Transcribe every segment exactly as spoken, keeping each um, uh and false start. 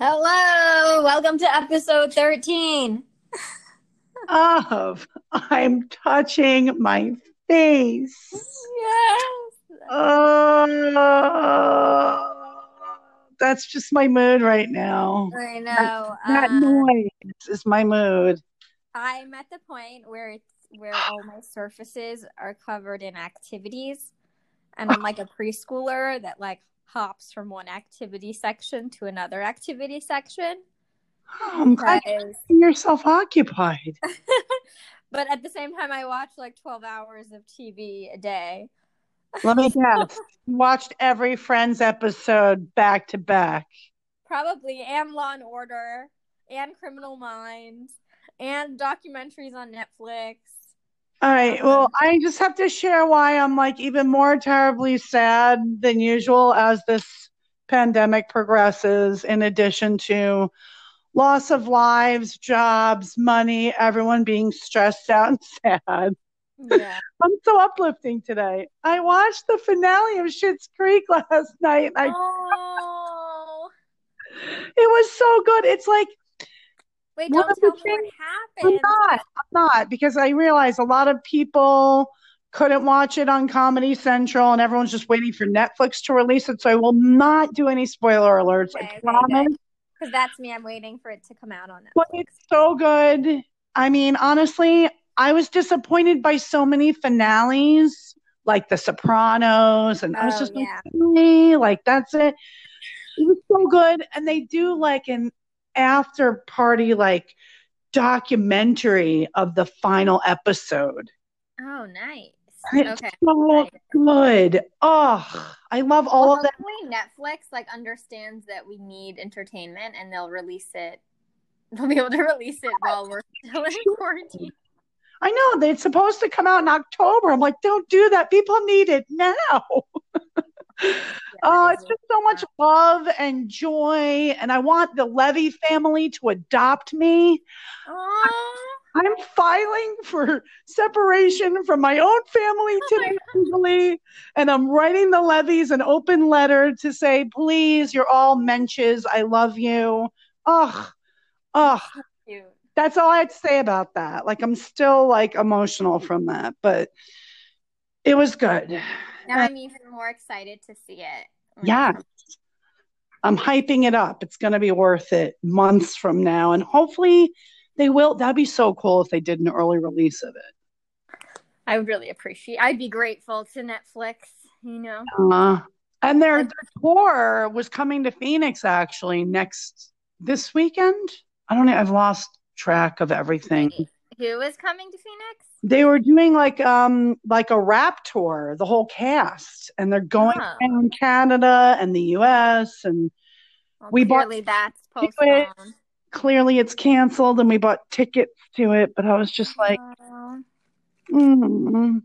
Hello, welcome to episode thirteen. Of I'm touching my face. Yes. Oh, that's just my mood right now. I know. That, that uh, noise is my mood. I'm at the point where it's where all my surfaces are covered in activities, and I'm like a preschooler that like hops from one activity section to another activity section. Oh, I'm glad you're keeping yourself occupied. But at the same time, I watch like twelve hours of T V a day. Let me guess. You watched every Friends episode back to back. Probably, and Law and Order, and Criminal Minds, and documentaries on Netflix. All right. Well, I just have to share why I'm like even more terribly sad than usual as this pandemic progresses, in addition to loss of lives, jobs, money, everyone being stressed out and sad. Yeah. I'm so uplifting today. I watched the finale of Schitt's Creek last night. I, oh. It was so good. It's like, Wait, don't tell me what happened. I'm not, I'm not, because I realize a lot of people couldn't watch it on Comedy Central, and everyone's just waiting for Netflix to release it, so I will not do any spoiler alerts, okay, I promise. Because that's me, I'm waiting for it to come out on Netflix. But it's so good. I mean, honestly, I was disappointed by so many finales, like The Sopranos, and oh, I was just yeah. like, like, that's it. It was so good, and they do like an after party like documentary of the final episode. Oh, nice. It's okay. So nice. Good. Oh, I love all well, of that. Netflix like understands that we need entertainment, and they'll release it. They'll be able to release it while we're still in quarantine. I know. They're supposed to come out in October. I'm like, don't do that. People need it now. Yeah, uh, it's just so much love and joy, and I want the Levy family to adopt me. Aww. I'm filing for separation from my own family today, legally, and I'm writing the Levies an open letter to say, please, you're all menches, I love you. Ugh, ugh. That's, that's all I had to say about that. Like, I'm still like emotional from that, but it was good. Now I'm even more excited to see it. Yeah. I'm hyping it up. It's going to be worth it months from now. And hopefully they will. That'd be so cool if they did an early release of it. I would really appreciate I'd be grateful to Netflix, you know. Uh, and their, their tour was coming to Phoenix, actually, next this weekend. I don't know. I've lost track of everything. Who is coming to Phoenix? They were doing like um like a rap tour, the whole cast, and they're going oh. around Canada and the U S, and well, we clearly bought that's postponed. It. Clearly it's canceled, and we bought tickets to it, but I was just like oh. mm-hmm.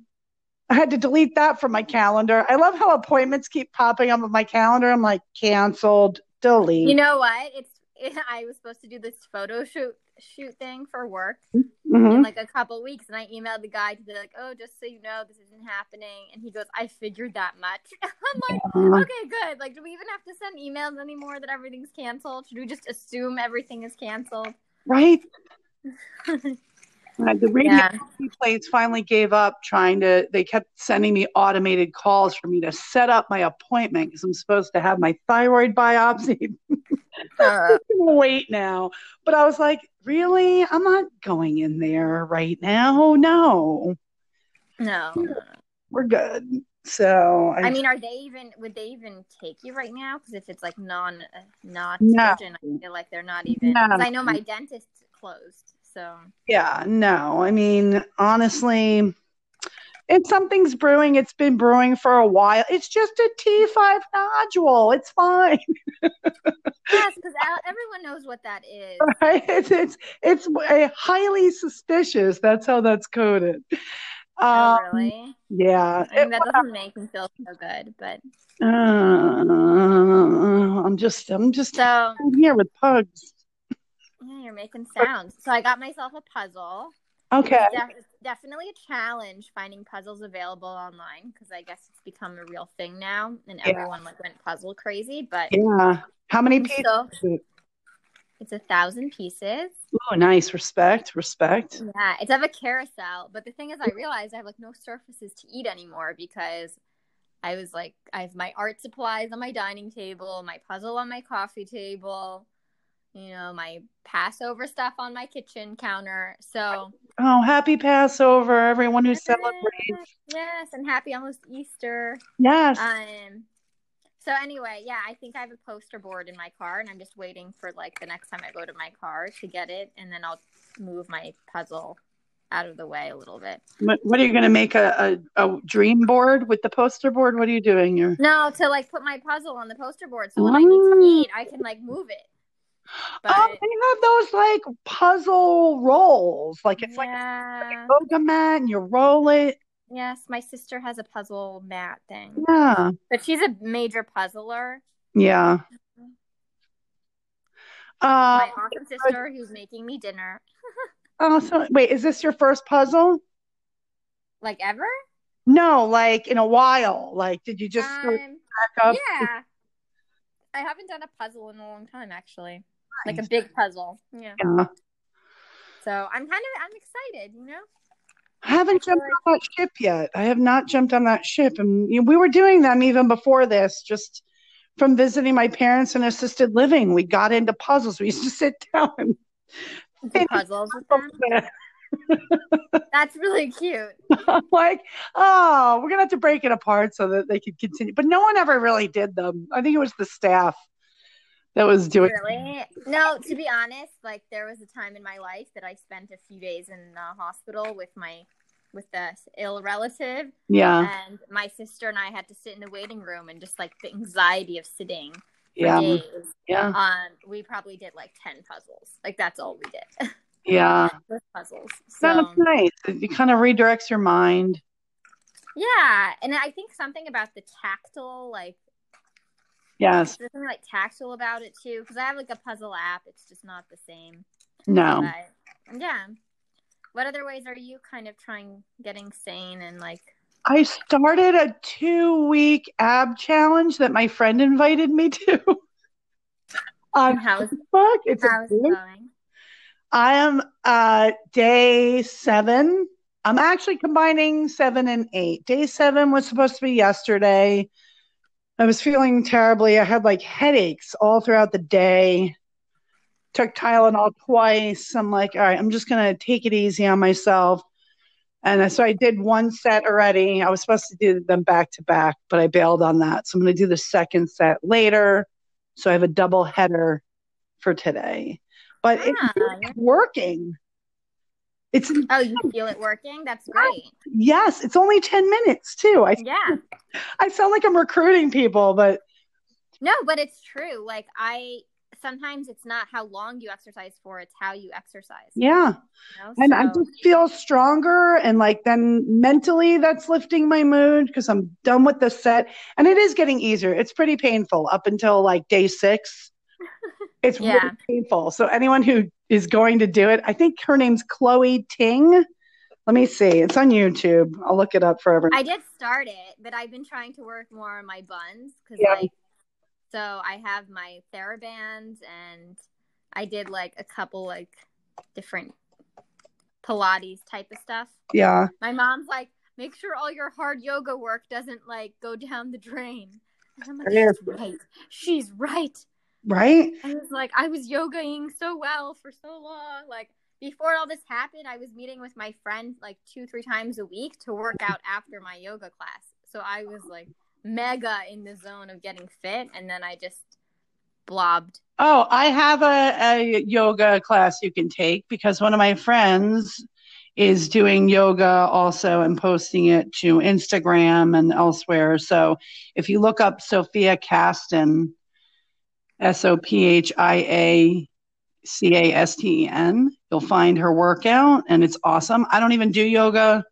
I had to delete that from my calendar. I love how appointments keep popping up on my calendar. I'm like, canceled, delete. You know what? It's it, I was supposed to do this photo shoot shoot thing for work mm-hmm. in like a couple weeks, and I emailed the guy to be like, oh, just so you know, this isn't happening, and he goes, I figured that much. I'm like, yeah. okay, good. Like, do we even have to send emails anymore that everything's canceled? Should we just assume everything is canceled? Right. uh, the radio yeah. plates finally gave up trying to they kept sending me automated calls for me to set up my appointment, because I'm supposed to have my thyroid biopsy. Uh, wait now. But I was like, really? I'm not going in there right now. No. No. We're good. So I, I mean, are they even would they even take you right now? Because if it's like non not no. surgeon, I feel like they're not even no. I know my dentist closed. So yeah, no. I mean, honestly, it's something's brewing. It's been brewing for a while. It's just a T five nodule. It's fine. Yes, because everyone knows what that is. Right? It's, it's it's a highly suspicious. That's how that's coded. Um, oh, really? Yeah. I mean, that doesn't make me feel so good, but uh, I'm just I'm just so, here with pugs. Yeah, you're making sounds. So I got myself a puzzle. Okay. It's, def- it's definitely a challenge finding puzzles available online, because I guess it's become a real thing now, and yeah. everyone like went puzzle crazy. But yeah, how many pieces? So, It's a thousand pieces. Oh, nice. Respect. Respect. Yeah. It's of a carousel. But the thing is, I realized I have like no surfaces to eat anymore because I was like, I have my art supplies on my dining table, my puzzle on my coffee table, you know, my Passover stuff on my kitchen counter. So. Oh, happy Passover, everyone who yes, celebrates. Yes. And happy almost Easter. Yes. Um. So anyway, yeah, I think I have a poster board in my car, and I'm just waiting for, like, the next time I go to my car to get it, and then I'll move my puzzle out of the way a little bit. What, what are you going to make, a, a, a dream board with the poster board? What are you doing here? No, to, like, put my puzzle on the poster board, so when oh. I need to eat, I can, like, move it. But, oh, they have those, like, puzzle rolls. Like, it's yeah. like a yoga mat, and you roll it. Yes, my sister has a puzzle mat thing. Yeah. But she's a major puzzler. Yeah. Uh, my awesome sister who's making me dinner. Oh, so wait, is this your first puzzle? Like ever? No, like in a while. Like, did you just um, start back up? Yeah. I haven't done a puzzle in a long time, actually. Nice. Like a big puzzle. Yeah. yeah. So I'm kind of, I'm excited, you know? I haven't jumped on that ship yet. I have not jumped on that ship. And you know, we were doing them even before this, just from visiting my parents in assisted living. We got into puzzles. We used to sit down and do puzzles with them. That's really cute. I'm like, oh, we're going to have to break it apart so that they could continue. But no one ever really did them. I think it was the staff that was doing really? No, to be honest, like there was a time in my life that I spent a few days in the hospital with my with the ill relative. Yeah. And my sister and I had to sit in the waiting room and just like the anxiety of sitting. Yeah. Days. Yeah. Um, we probably did like ten puzzles. Like that's all we did. Yeah. With puzzles. So that's nice. It kind of redirects your mind. Yeah. And I think something about the tactile, like yes. There's something like tactile about it too, because I have like a puzzle app. It's just not the same. No. But, yeah. What other ways are you kind of trying getting sane and like? I started a two-week ab challenge that my friend invited me to. On how's Facebook, it's how's it going? I am uh, day seven. I'm actually combining seven and eight. Day seven was supposed to be yesterday. I was feeling terribly. I had like headaches all throughout the day. Took Tylenol twice. I'm like, all right, I'm just going to take it easy on myself. And so I did one set already. I was supposed to do them back to back, but I bailed on that. So I'm going to do the second set later. So I have a double header for today. But ah, it's working. It's oh, you feel it working? That's great. Yes, it's only ten minutes too. I yeah. I sound like I'm recruiting people, but no, but it's true. Like I sometimes it's not how long you exercise for; it's how you exercise. Yeah, you know? and so... I just feel stronger, and like then mentally, that's lifting my mood because I'm done with the set, and it is getting easier. It's pretty painful up until like day six. It's yeah. really painful. So anyone who is going to do it, I think her name's Chloe Ting. Let me see. It's on YouTube. I'll look it up for everyone. I did start it, but I've been trying to work more on my buns. Cause yeah. like, so I have my TheraBands and I did like a couple like different Pilates type of stuff. Yeah. My mom's like, make sure all your hard yoga work doesn't like go down the drain. And I'm like, she's right. She's right. Right? I was like, I was yogaing so well for so long. Like, before all this happened, I was meeting with my friend like two, three times a week to work out after my yoga class. So I was like mega in the zone of getting fit. And then I just blobbed. Oh, I have a, a yoga class you can take because one of my friends is doing yoga also and posting it to Instagram and elsewhere. So if you look up Sophia Casten, S O P H I A C A S T E N. You'll find her workout, and it's awesome. I don't even do yoga,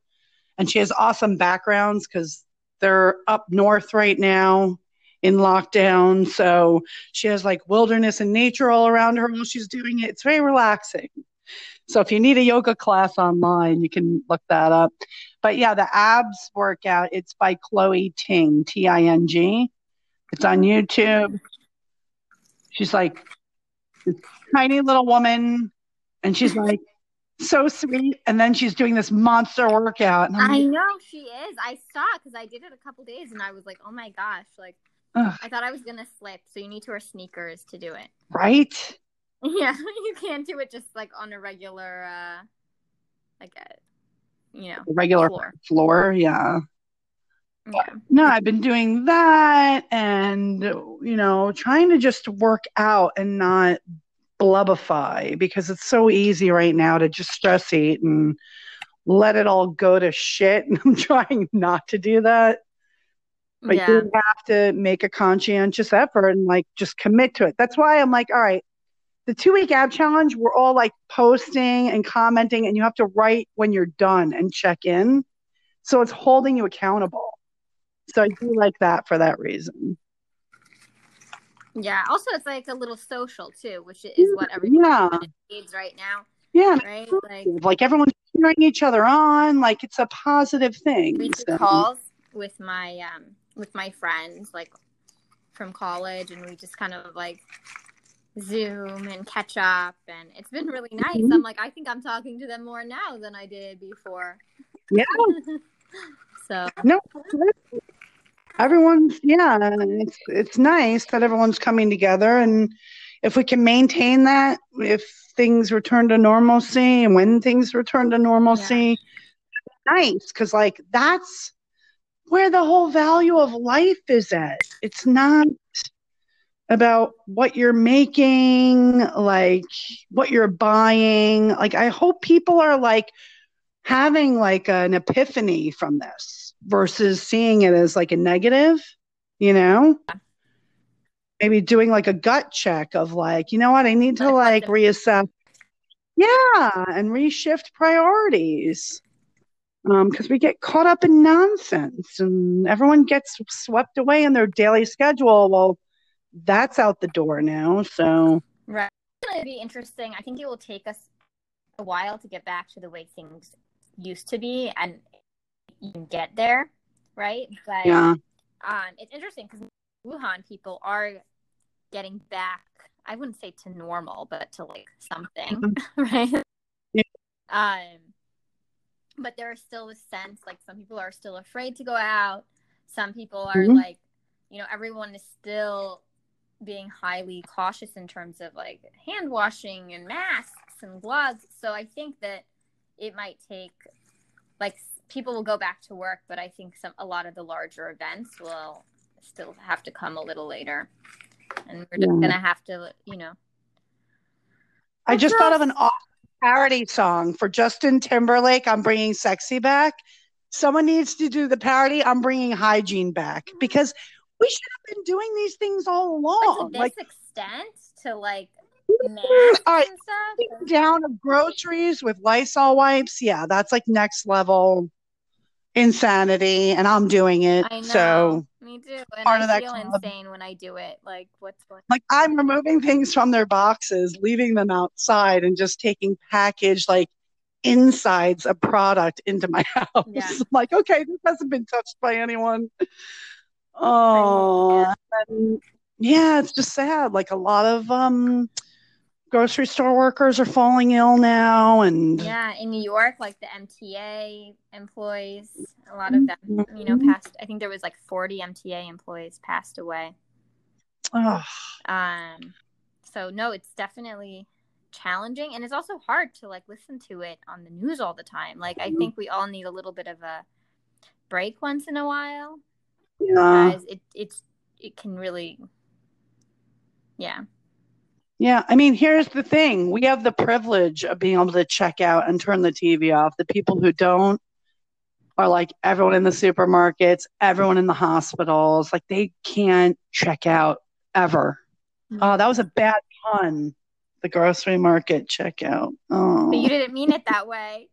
and she has awesome backgrounds because they're up north right now in lockdown. So she has, like, wilderness and nature all around her while she's doing it. It's very relaxing. So if you need a yoga class online, you can look that up. But, yeah, the abs workout, it's by Chloe Ting, T I N G. It's on YouTube. She's like this tiny little woman, and she's like so sweet, and then she's doing this monster workout. And I know she is. I saw it because I did it a couple days, and I was like, oh my gosh, like ugh. I thought I was gonna slip. So you need to wear sneakers to do it, right? Yeah, you can't do it just like on a regular, uh, like a, you know, regular floor. floor yeah. Yeah. No, I've been doing that and, you know, trying to just work out and not blubbify, because it's so easy right now to just stress eat and let it all go to shit. And I'm trying not to do that. But yeah. You have to make a conscientious effort and like just commit to it. That's why I'm like, all right, the two week ab challenge, we're all like posting and commenting, and you have to write when you're done and check in. So it's holding you accountable. So I do like that for that reason. Yeah. Also, it's like a little social too, which is what everyone yeah. needs right now. Yeah. Right. Like, like everyone's cheering each other on. Like it's a positive thing. We so. did calls with my um with my friends like from college, and we just kind of like Zoom and catch up, and it's been really nice. Mm-hmm. I'm like, I think I'm talking to them more now than I did before. Yeah. So no. Everyone's, yeah, it's it's nice that everyone's coming together, and if we can maintain that, if things return to normalcy, and when things return to normalcy, yeah. nice, because like that's where the whole value of life is at. It's not about what you're making, like what you're buying. Like I hope people are like having like an epiphany from this. Versus seeing it as like a negative, you know, maybe doing like a gut check of like, you know what, I need to like reassess, yeah, and reshift priorities, um, because we get caught up in nonsense, and everyone gets swept away in their daily schedule. Well, that's out the door now, so right, it's gonna be interesting. I think it will take us a while to get back to the way things used to be, and. You can get there, right? But yeah. um, it's interesting because Wuhan people are getting back, I wouldn't say to normal, but to like something, right? Yeah. Um, but there is still a sense like some people are still afraid to go out. Some people are mm-hmm. like, you know, everyone is still being highly cautious in terms of like hand washing and masks and gloves. So I think that it might take like people will go back to work, but I think some a lot of the larger events will still have to come a little later, and we're just yeah. gonna have to, you know. I just thought of an awesome parody song for Justin Timberlake. I'm bringing sexy back. Someone needs to do the parody. I'm bringing hygiene back, because we should have been doing these things all along. But to this like, extent to like. I right. down of groceries with Lysol wipes. Yeah, that's like next level insanity, and I'm doing it. I know. So me too. And part I of that feel club. Insane when I do it. Like what's going like I'm removing things from their boxes, leaving them outside, and just taking packaged like insides of product into my house. Yeah. Like okay, this hasn't been touched by anyone. Oh, yeah. And, yeah, it's just sad. Like a lot of um. grocery store workers are falling ill now, and yeah, in New York, like the M T A employees, a lot of them, you know, passed. I think there was like forty M T A employees passed away. Oh. Um. So no, it's definitely challenging, and it's also hard to like listen to it on the news all the time. Like I think we all need a little bit of a break once in a while. Yeah. Because it it's it can really, yeah. Yeah, I mean, here's the thing. We have the privilege of being able to check out and turn the T V off. The people who don't are like everyone in the supermarkets, everyone in the hospitals. Like they can't check out ever. Mm-hmm. Oh, that was a bad pun. The grocery market checkout. Oh. But you didn't mean it that way.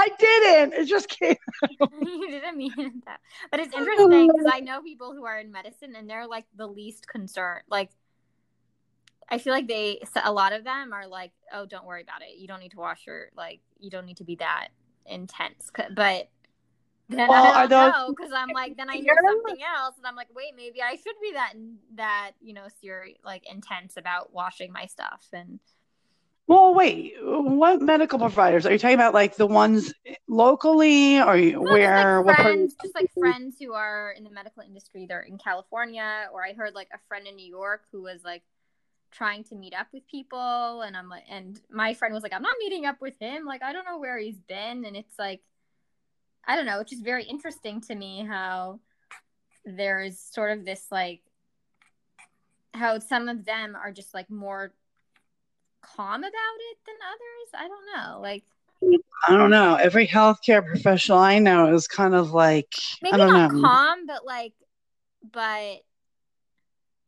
I didn't. It just came out. You didn't mean it that way. But it's interesting because I know people who are in medicine, and they're like the least concerned. Like, I feel like they, a lot of them are like, oh, don't worry about it. You don't need to wash your, like, you don't need to be that intense. But Then well, I don't know, because I'm like, then I hear something else, and I'm like, wait, maybe I should be that that you know, serious, like intense about washing my stuff. And well, wait, what medical providers are you talking about? Like the ones locally, or no, where? Like friends, what just like friends who are in the medical industry. They're in California, or I heard like a friend in New York who was like trying to meet up with people, and I'm like, and my friend was like, I'm not meeting up with him. Like I don't know where he's been, and it's like, I don't know. It's just very interesting to me how there is sort of this like, how some of them are just like more calm about it than others. I don't know. Like, I don't know. Every healthcare professional I know is kind of like, maybe I don't not know. calm, but like, but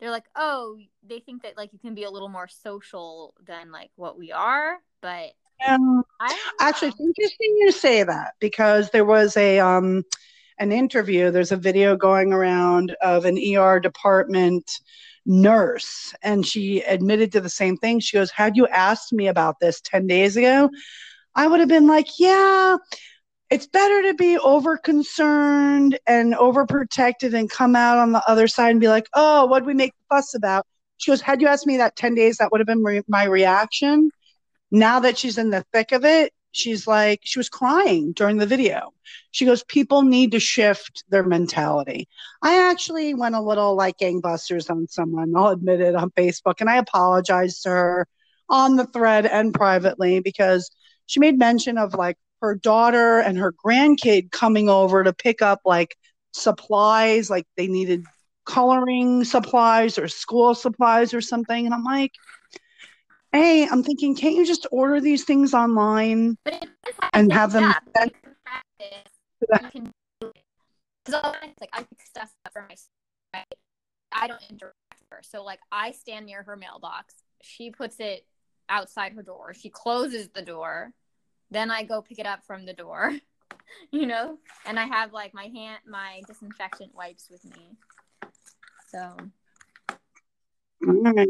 they're like, oh, they think that like you can be a little more social than like what we are, but um, I actually, it's interesting you say that, because there was a um an interview. There's a video going around of an E R department nurse, and she admitted to the same thing. She goes, had you asked me about this ten days ago, I would have been like, yeah, it's better to be over concerned and overprotected and come out on the other side and be like, oh, what'd we make a fuss about? She goes, had you asked me that ten days, that would have been re- my reaction. Now that she's in the thick of it, she's like, she was crying during the video. She goes, people need to shift their mentality. I actually went a little like gangbusters on someone, I'll admit it, on Facebook. And I apologized to her on the thread and privately, because she made mention of like her daughter and her grandkid coming over to pick up like supplies, like they needed coloring supplies or school supplies or something. And I'm like, hey, I'm thinking, can't you just order these things online and have them? Because like I pick stuff up for myself. Right? I don't interact with her, so like I stand near her mailbox. She puts it outside her door. She closes the door. Then I go pick it up from the door. You know, and I have like my hand, my disinfectant wipes with me. So. All right.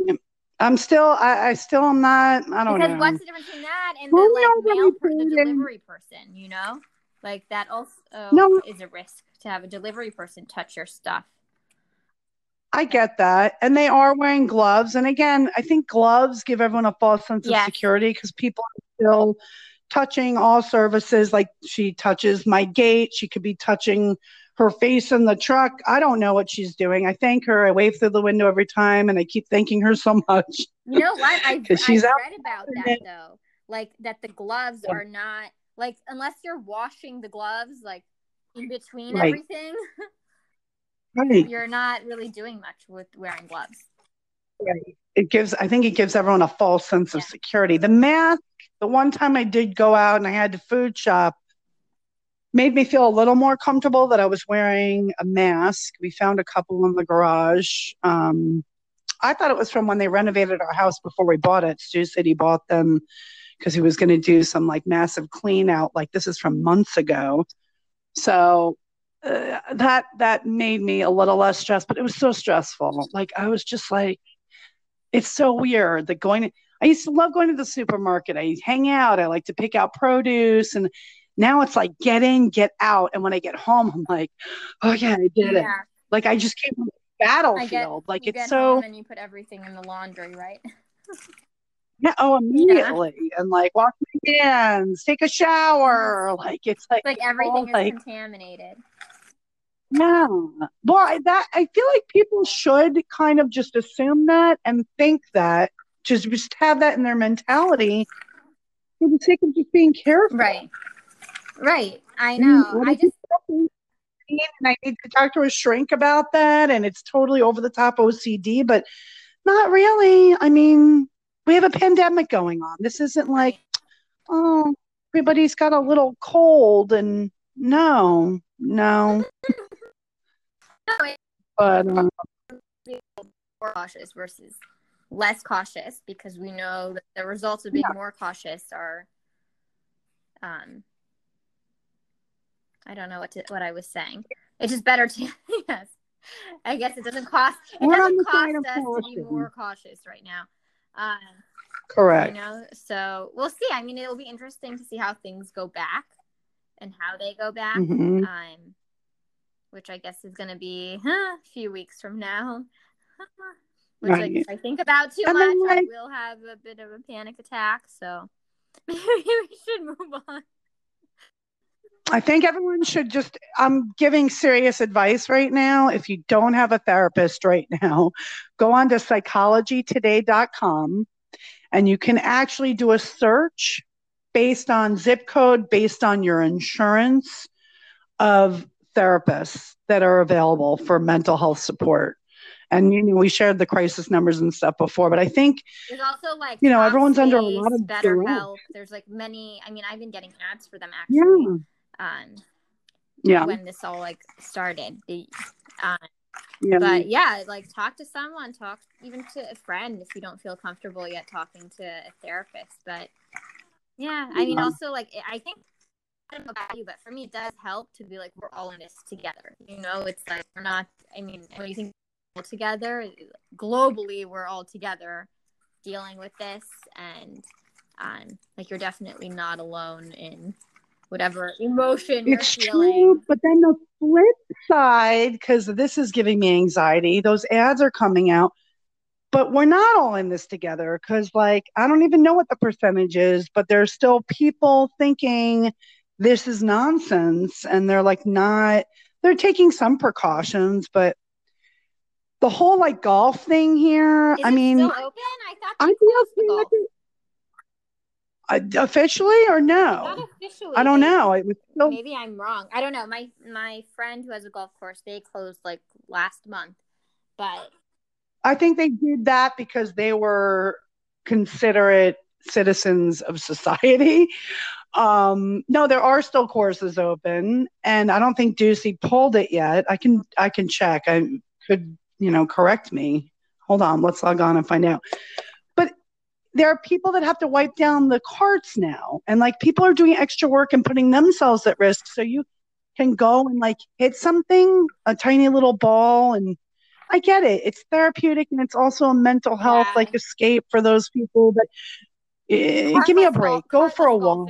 I'm still, I, I still am not, I don't because know. Because what's the difference between that and well, the, like, mail per- the delivery person, you know? Like, that also no. is a risk to have a delivery person touch your stuff. I get that. And they are wearing gloves. And again, I think gloves give everyone a false sense yes. of security, because people are still touching all surfaces. Like, she touches my gate. She could be touching her face in the truck. I don't know what she's doing. I thank her. I wave through the window every time, and I keep thanking her so much. You know what? I, I she's read out- about that, though. Like, that the gloves yeah. are not, like, unless you're washing the gloves, like, in between right. everything, right. you're not really doing much with wearing gloves. Right. It gives, I think it gives everyone a false sense yeah. of security. The mask, the one time I did go out and I had to food shop, made me feel a little more comfortable that I was wearing a mask. We found a couple in the garage. Um, I thought it was from when they renovated our house before we bought it. Stu said he bought them because he was going to do some like massive clean out. Like, this is from months ago. So uh, that, that made me a little less stressed, but it was so stressful. Like, I was just like, it's so weird that going to, I used to love going to the supermarket. I hang out. I like to pick out produce, and now it's like, get in, get out. And when I get home, I'm like, oh, yeah, I did yeah. it. Like, I just came from the battlefield. Get, like, you it's get so. Home and you put everything in the laundry, right? Yeah. Oh, immediately. Yeah. And like, wash my hands, take a shower. Like, it's like. It's like everything all, is like, contaminated. Yeah. Well, I, that, I feel like people should kind of just assume that and think that, just, just have that in their mentality for the sake of just being careful. Right. Right, I know. I just and I need to talk to a shrink about that, and it's totally over the top O C D, but not really. I mean, we have a pandemic going on. This isn't like, oh, everybody's got a little cold, and no, no. But um, more cautious versus less cautious, because we know that the results of being yeah. more cautious are. Um, I don't know what to, what I was saying. It's just better to, yes. I guess it doesn't cost, it We're doesn't cost us to be more cautious right now. Um, Correct. You know, so we'll see. I mean, it'll be interesting to see how things go back and how they go back, mm-hmm. um, which I guess is going to be huh, a few weeks from now. Which right. like, if I think about too and much, then, like, I will have a bit of a panic attack. So maybe we should move on. I think everyone should just, I'm giving serious advice right now. If you don't have a therapist right now, go on to psychology today dot com and you can actually do a search based on zip code, based on your insurance, of therapists that are available for mental health support. And, you know, we shared the crisis numbers and stuff before, but I think, there's also like, you know, everyone's under a lot of better help. There's like many, I mean, I've been getting ads for them actually. Yeah. Um, yeah. When this all like started, the, um, yeah. but yeah, like talk to someone, talk even to a friend if you don't feel comfortable yet talking to a therapist. But yeah, I mean, yeah. also like I think I don't know about you, but for me, it does help to be like we're all in this together. You know, it's like we're not. I mean, when you think we're all together globally, we're all together dealing with this, and um, like you're definitely not alone in whatever emotion you're it's feeling. True, but then the flip side, because this is giving me anxiety, those ads are coming out, but we're not all in this together, because like I don't even know what the percentage is, but there's still people thinking this is nonsense, and they're like not they're taking some precautions. But the whole like golf thing here, is I mean still open? I thought you I feel Uh, officially or no? Not officially. I don't know. It was still... Maybe I'm wrong. I don't know. My my friend who has a golf course, they closed like last month, but I think they did that because they were considerate citizens of society. Um, no, there are still courses open, and I don't think Ducey pulled it yet. I can I can check. I could you know correct me. Hold on. Let's log on and find out. There are people that have to wipe down the carts now, and like people are doing extra work and putting themselves at risk. So you can go and like hit something, a tiny little ball. And I get it. It's therapeutic. And it's also a mental health, yeah. like escape for those people. But uh, give me a break. Golf, go for a walk.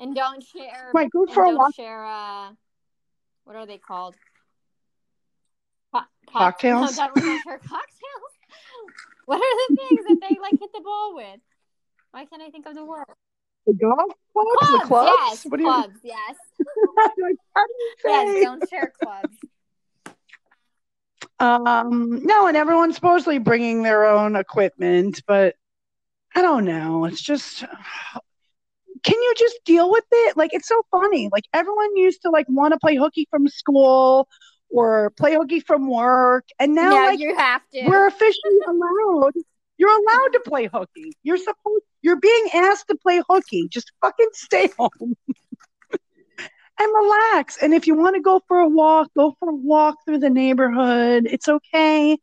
And don't share. Right. Go for a walk. Share, uh, what are they called? Co- cocktails. No, don't share cocktails. What are the things that they like hit the ball with? Why can't I think of the word? The golf clubs? clubs the clubs? Yes, what clubs, you... yes. like, how do you yes, don't share clubs. Um, no, and everyone's supposedly bringing their own equipment, but I don't know. It's just, can you just deal with it? Like, it's so funny. Like, everyone used to like want to play hooky from school or play hooky from work. And now no, like, you have to. We're officially allowed. You're allowed to play hooky. You're supposed, you're being asked to play hooky. Just fucking stay home and relax. And if you want to go for a walk, go for a walk through the neighborhood. It's okay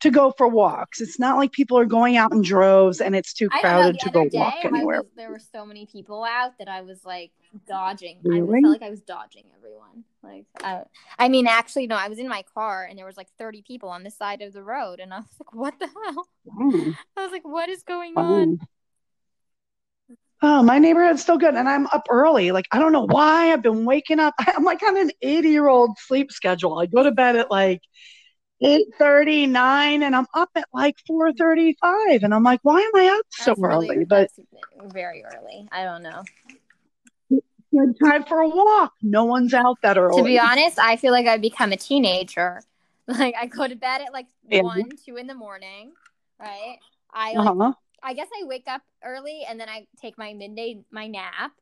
to go for walks. It's not like people are going out in droves and it's too crowded know, to go day, walk anywhere. Was, there were so many people out that I was like dodging. Really? I felt like I was dodging everyone. Like, I, I mean, actually, no, I was in my car and there was like thirty people on the side of the road. And I was like, what the hell? Wow. I was like, what is going wow. on? Oh, my neighborhood's still good. And I'm up early. Like, I don't know why I've been waking up. I'm like on an eighty-year-old sleep schedule. I go to bed at like eight thirty, nine, and I'm up at like four thirty-five, and I'm like, why am I up so that's early? Really, but very early. I don't know. Good time for a walk. No one's out that early. To be honest, I feel like I've become a teenager. Like I go to bed at like yeah. one, two in the morning, right? I like, uh-huh. I guess I wake up early, and then I take my midday my nap.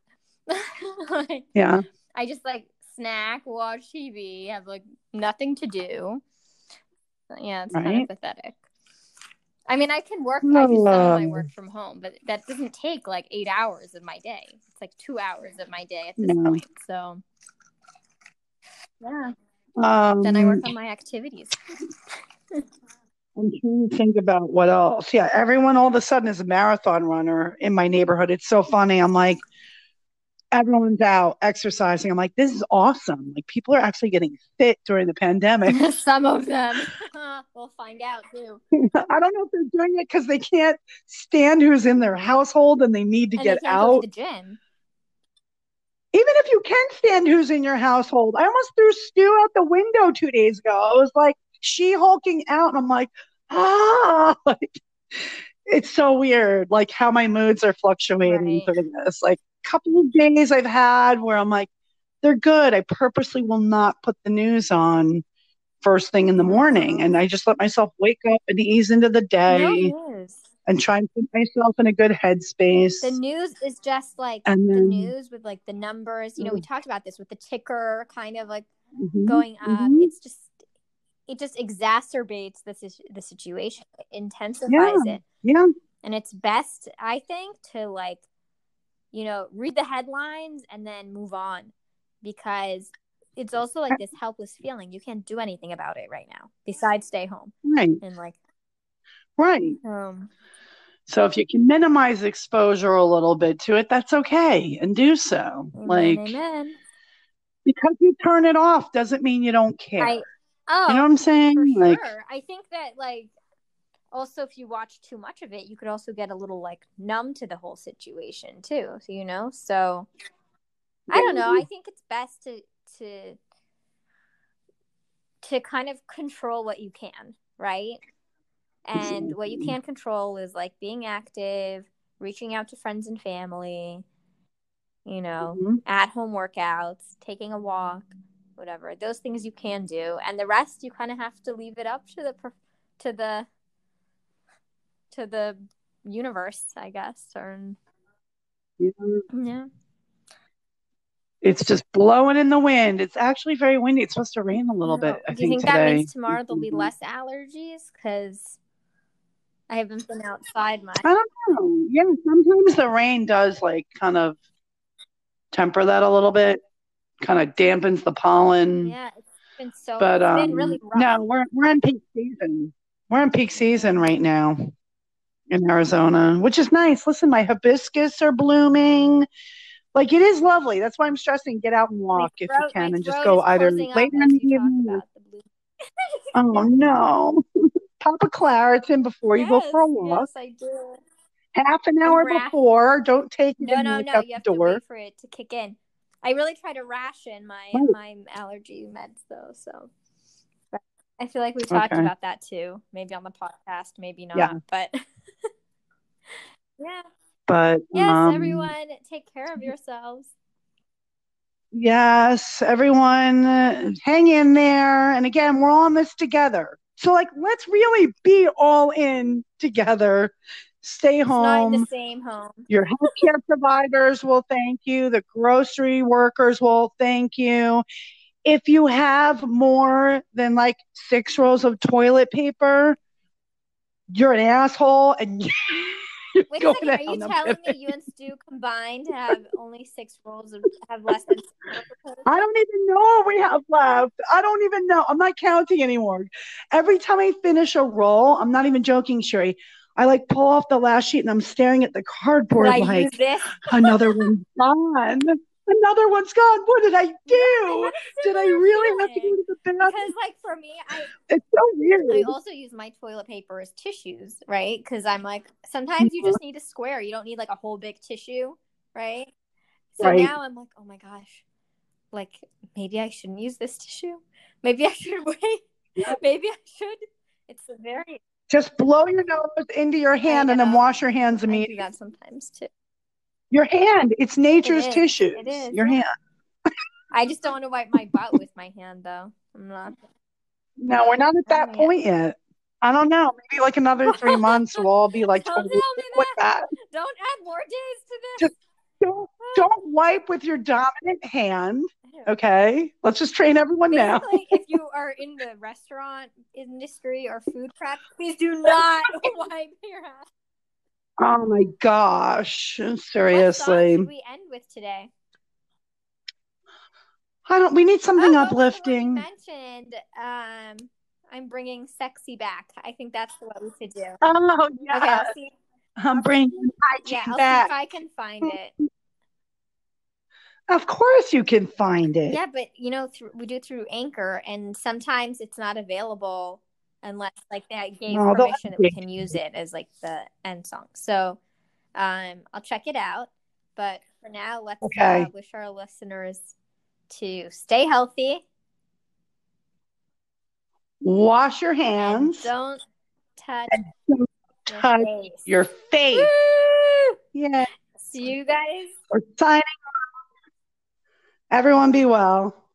like, yeah. I just like snack, watch T V, have like nothing to do. Yeah, it's right? kind of pathetic. I mean, I can work. I do some of my work from home, but that doesn't take like eight hours of my day. It's like two hours of my day at this no. point. So, yeah. Um, then I work on my activities. I'm trying to think about what else. Yeah, everyone all of a sudden is a marathon runner in my neighborhood. It's so funny. I'm like, everyone's out exercising. I'm like, this is awesome. Like, people are actually getting fit during the pandemic. Some of them. We'll find out, too. I don't know if they're doing it because they can't stand who's in their household and they need to and get they can't out. Go to the gym. even if you can stand who's in your household. I almost threw Stu out the window two days ago. I was like She-Hulking out, and I'm like, ah, like, it's so weird, like how my moods are fluctuating through this. Like a couple of days I've had where I'm like, they're good. I purposely will not put the news on first thing in the morning, and I just let myself wake up and ease into the day and try and put myself in a good headspace. The news is just like and the then, news with like the numbers. You know, we talked about this with the ticker kind of like mm-hmm, going up. Mm-hmm. It's just, it just exacerbates the, the situation, it intensifies yeah, it. Yeah. And it's best, I think, to like, you know, read the headlines and then move on, because it's also like this helpless feeling. You can't do anything about it right now besides stay home. Right. And like, right. Um, so if you can minimize exposure a little bit to it, that's okay, and do so. Amen, like, amen. Because you turn it off doesn't mean you don't care. I, oh, you know what I'm saying? For like, sure. I think that like also if you watch too much of it, you could also get a little like numb to the whole situation too. So, you know, so I don't know. I think it's best to to to kind of control what you can, right? And what you can control is like being active, reaching out to friends and family, you know, mm-hmm, at home workouts, taking a walk, whatever. Those things you can do, and the rest you kind of have to leave it up to the to the to the universe, I guess. Or yeah, yeah. It's just blowing in the wind. It's actually very windy. It's supposed to rain a little bit. I do you think, think that today. means tomorrow there'll be less allergies? Because I haven't been outside much. I don't know. Yeah, sometimes the rain does like kind of temper that a little bit. Kind of dampens the pollen. Yeah, it's been so. But it's um, been really rough. No, we're we're in peak season. We're in peak season right now in Arizona, which is nice. Listen, my hibiscus are blooming. Like, it is lovely. That's why I'm stressing. Get out and walk throat, if you can, and just go either later in the evening. Oh no! Pop a Claritin before yes, you go for a walk. Yes, I do. Half an hour rash- before. Don't take it. No, no, no. You have to wait for it to kick in. I really try to ration my right. my allergy meds though, so but I feel like we talked okay. about that too. Maybe on the podcast, maybe not. Yeah. But yeah. But yes, um, everyone, take care of yourselves. Yes, everyone, hang in there. And again, we're all in this together. So, like, let's really be all in together. Stay it's home. Not in the same home. Your healthcare providers will thank you. The grocery workers will thank you. If you have more than like six rolls of toilet paper, you're an asshole. And you- Wait a second, are you telling me you and Stu combined have only six rolls of have less than six rolls of toilet paper? I don't even know what we have left. I don't even know. I'm not counting anymore. Every time I finish a roll, I'm not even joking, Sherry, I like pull off the last sheet and I'm staring at the cardboard I like another one's gone. Another one's gone. What did I do? Did I really have to go to the bathroom? Because, like, for me, I it's so weird. I also use my toilet paper as tissues, right? Because I'm like, sometimes you just need a square. You don't need like a whole big tissue, right? So right. now I'm like, oh my gosh, like maybe I shouldn't use this tissue. Maybe I should wait. Yeah. Maybe I should. It's a very just blow your nose into your hand and then wash your hands immediately. I do that sometimes too. Your hand, it's nature's it tissue. It is. Your hand. I just don't want to wipe my butt with my hand, though. I'm not. No, we're not at that point yet. yet. I don't know. Maybe like another three months, we'll all be like, don't totally that. That. Don't add more days to this. Just don't, don't wipe with your dominant hand. Okay, let's just train everyone now. If you are in the restaurant industry or food prep, please do not wipe your ass. Oh my gosh! Seriously. What song did we end with today? I don't. We need something oh, uplifting. We mentioned. Um, I'm bringing sexy back. I think that's what we should do. Oh yeah. Okay, I'll see. I'm bringing yeah, I'll back. See if I can find it. Of course, you can find it. Yeah, but you know, th- we do through Anchor, and sometimes it's not available. Unless like that gave no, permission that we can use it as like the end song. So um, I'll check it out. But for now, let's okay. uh, wish our listeners to stay healthy. Wash your hands. And don't touch, and don't touch your face. Your face. Yeah. See you guys. We're signing off. Everyone be well.